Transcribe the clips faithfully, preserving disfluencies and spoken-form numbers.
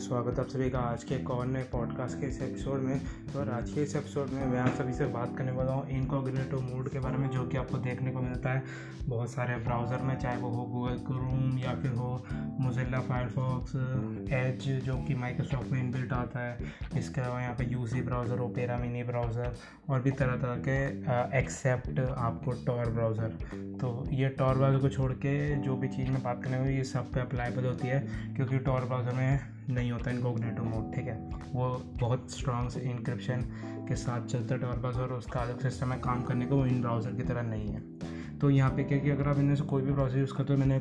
स्वागत है आप सभी का आज के एक और नए पॉडकास्ट के इस एपिसोड में। तो आज के इस एपिसोड में मैं आप सभी से बात करने वाला हूँ इनकॉग्निटो मोड के बारे में, जो कि आपको देखने को मिलता है बहुत सारे ब्राउज़र में, चाहे वो हो गूगल क्रोम या फिर हो मोज़िला फायरफॉक्स, एज जो कि माइक्रोसॉफ्ट में इनबिल्ट आता है। इसके अलावा यहाँ पर UC browser, Opera mini browser और भी तरह तरह के, एक्सेप्ट आपको टॉर ब्राउज़र। तो ये टॉर ब्राउज़र को छोड़ के जो भी चीज़ मैं बात करने वाली ये सब पे अप्लाईबल होती है, क्योंकि टॉर ब्राउज़र में नहीं होता इनकॉग्निटो मोड। ठीक है, वो बहुत स्ट्रॉन्ग इंक्रिप्शन के साथ चलता है टॉर ब्राउज़र, उसका अलग सिस्टम है काम करने का, वो इन ब्राउज़र की तरह नहीं है। तो यहाँ पे क्या कि अगर आप इनमें से कोई भी ब्राउज़र यूज़ करते हो, मैंने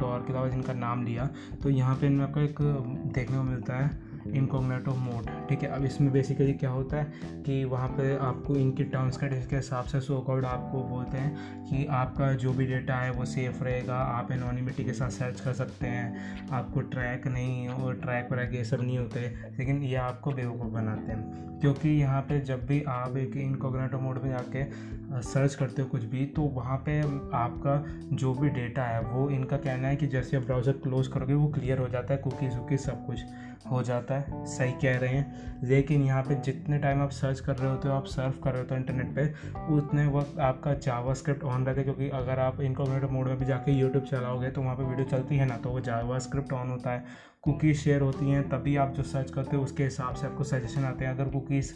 टॉर के अलावा इनका नाम लिया, तो यहाँ पे इनमें आपको एक देखने को मिलता है इनकॉग्निटो मोड। ठीक है, अब इसमें बेसिकली क्या होता है कि वहाँ पे आपको इनकी टर्म्स का इसके हिसाब से सो कॉल्ड आपको बोलते हैं कि आपका जो भी डेटा है वो सेफ़ रहेगा, आप एनोनिमिटी के साथ सर्च कर सकते हैं, आपको ट्रैक नहीं और ट्रैक वगैरह ये सब नहीं होते, लेकिन ये आपको बेवकूफ़ बनाते हैं। क्योंकि यहाँ पे जब भी आप एक इनकॉग्निटो मोड में जाके सर्च करते हो कुछ भी, तो वहाँ पे आपका जो भी डेटा है वो, इनका कहना है कि जैसे आप ब्राउज़र क्लोज़ करोगे वो क्लियर हो जाता है, कुकीज़ वुकीज़ सब कुछ हो जाता है। सही कह रहे हैं, लेकिन यहाँ पे जितने टाइम आप सर्च कर रहे होते हो, आप सर्फ कर रहे होते हो इंटरनेट पे, उतने वक्त आपका जावास्क्रिप्ट ऑन रहता है। क्योंकि अगर आप इनकॉग्निटो मोड में भी जाके यूट्यूब चलाओगे तो वहाँ पे वीडियो चलती है ना, तो वो जावास्क्रिप्ट ऑन होता है, कुकीज़ शेयर होती हैं, तभी आप जो सर्च करते हो उसके हिसाब से आपको सजेशन आते हैं। अगर कुकीज़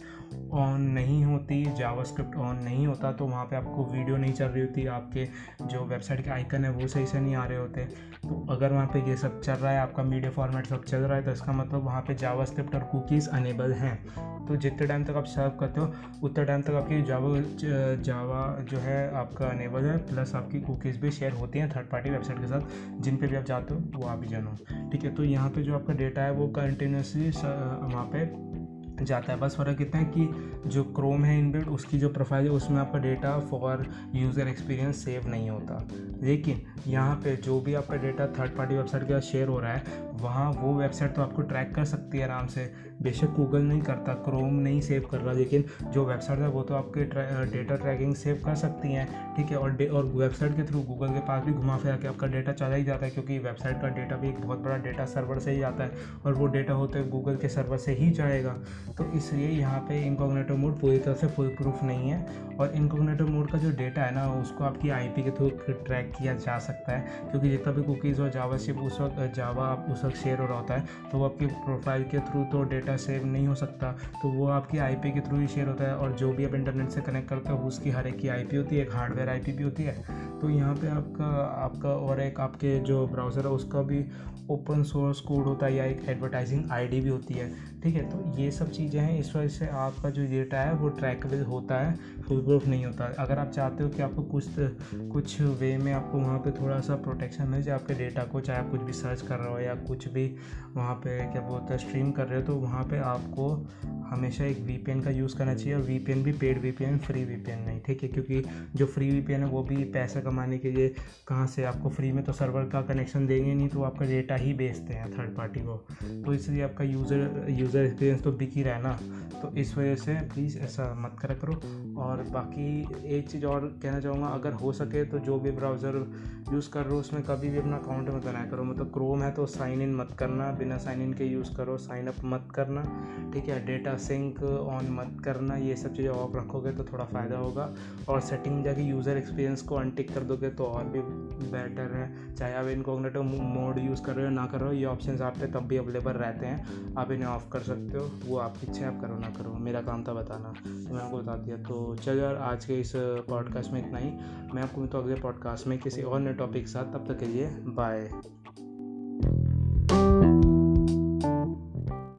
ऑन नहीं होती, जावास्क्रिप्ट ऑन नहीं होता, तो वहाँ पे आपको वीडियो नहीं चल रही होती, आपके जो वेबसाइट के आइकन है वो सही से नहीं आ रहे होते। तो अगर वहाँ पे ये सब चल रहा है, आपका मीडिया फॉर्मेट सब चल रहा है, तो इसका मतलब वहाँ पे जावास्क्रिप्ट और कुकीज़ अनेबल हैं। तो जितने टाइम तक आप सर्व करते हो उतने टाइम तक आपकी जावा जावा जो है आपका अनेबल है, प्लस आपकी कुकीज़ भी शेयर होती हैं थर्ड पार्टी वेबसाइट के साथ, जिन पे भी आप जाते हो वो आप भी जानो। ठीक है, तो यहाँ पे जो आपका डेटा है वो कंटिन्यूसली वहाँ पे जाता है। बस फ़र्क इतना है कि जो क्रोम है इनबिल्ट, उसकी जो प्रोफाइल है उसमें आपका data for user experience save नहीं होता, लेकिन यहाँ पे जो भी आपका डेटा थर्ड पार्टी वेबसाइट के साथ शेयर हो रहा है, वहाँ वो वेबसाइट तो आपको ट्रैक कर सकती है आराम से। बेशक गूगल नहीं करता, क्रोम नहीं सेव कर रहा, लेकिन जो वेबसाइट है वो तो आपके डेटा ट्रैकिंग सेव कर सकती हैं। ठीक है, और और वेबसाइट के थ्रू गूगल के पास भी घुमा फिरा के आपका डेटा चला ही जाता है, क्योंकि वेबसाइट का डेटा भी एक बहुत बड़ा डेटा सर्वर से ही आता है, और वो डेटा होते हुए गूगल के सर्वर से ही जाएगा। तो इसलिए यहाँ पे इनकॉग्निटो मोड पूरी तरह से फुल प्रूफ नहीं है, और इनकॉग्निटो मोड का जो डेटा है ना, उसको आपकी आईपी के थ्रू ट्रैक किया जा सकता है, क्योंकि जितना भी कुकीज़ और जावा शिप उस वक्त जावा आप उस वक्त शेयर हो रहा होता है, तो वो आपकी प्रोफाइल के थ्रू तो डेटा सेव नहीं हो सकता, तो वो आपकी आईपी के थ्रू ही शेयर होता है। और जो भी आप इंटरनेट से कनेक्ट करते हो उसकी हर एक की आईपी होती है, एक हार्डवेयर आईपी भी होती है। तो यहाँ पर आपका आपका और एक आपके जो ब्राउज़र है उसका भी ओपन सोर्स कोड होता है, या एक एडवर्टाइजिंग आईडी भी होती है। ठीक है, तो ये सब चीज़ें हैं, इस वजह से आपका जो डेटा है वो ट्रैकेबल होता है, फुल प्रूफ नहीं होता। अगर आप चाहते हो कि आपको कुछ कुछ वे में आपको वहाँ पे थोड़ा सा प्रोटेक्शन मिल जाए आपके डेटा को, चाहे आप कुछ भी सर्च कर रहे हो या कुछ भी वहाँ पे क्या बोलते हैं स्ट्रीम कर रहे हो, तो वहाँ पे आपको हमेशा एक वीपीएन का यूज़ करना चाहिए, और वीपीएन भी पेड वीपीएन, फ्री वीपीएन नहीं। ठीक है, क्योंकि जो फ्री वीपीएन है वो भी पैसा कमाने के लिए, कहाँ से आपको फ्री में तो सर्वर का कनेक्शन देंगे नहीं, तो आपका डेटा ही बेचते हैं थर्ड पार्टी को। तो इसलिए आपका यूज़र यूज़र एक्सपीरियंस तो बिक ही रहा है ना, तो इस वजह से प्लीज़ ऐसा मत करा करो। और बाकी एक चीज़ और कहना चाहूँगा, अगर हो सके तो जो भी ब्राउज़र यूज़ कर रहे हो उसमें कभी भी अपना अकाउंट मत बनाया करो। मतलब क्रोम है तो साइन इन मत करना, बिना साइन इन के यूज़ करो, साइन अप मत करना। ठीक है, डेटा सिंक ऑन मत करना, ये सब चीज़ें ऑफ रखोगे तो थोड़ा फ़ायदा होगा। और सेटिंग जाके यूज़र एक्सपीरियंस को अनटिक कर दोगे तो और भी बेटर है। चाहे आप इनकॉग्निटो मोड यूज़ कर रहे हो ना कर रहे हो, ये ऑप्शंस आप पे तब भी अवेलेबल रहते हैं, आप इन्हें ऑफ कर सकते हो, वो आपकी इच्छा है, आप करो ना करो। मेरा काम था बताना, तो मैं आपको बता दिया। तो चलो यार, आज के इस पॉडकास्ट में इतना ही। मैं आपको तो अगले पॉडकास्ट में किसी और नए टॉपिक के साथ, तब तक के लिए बाय।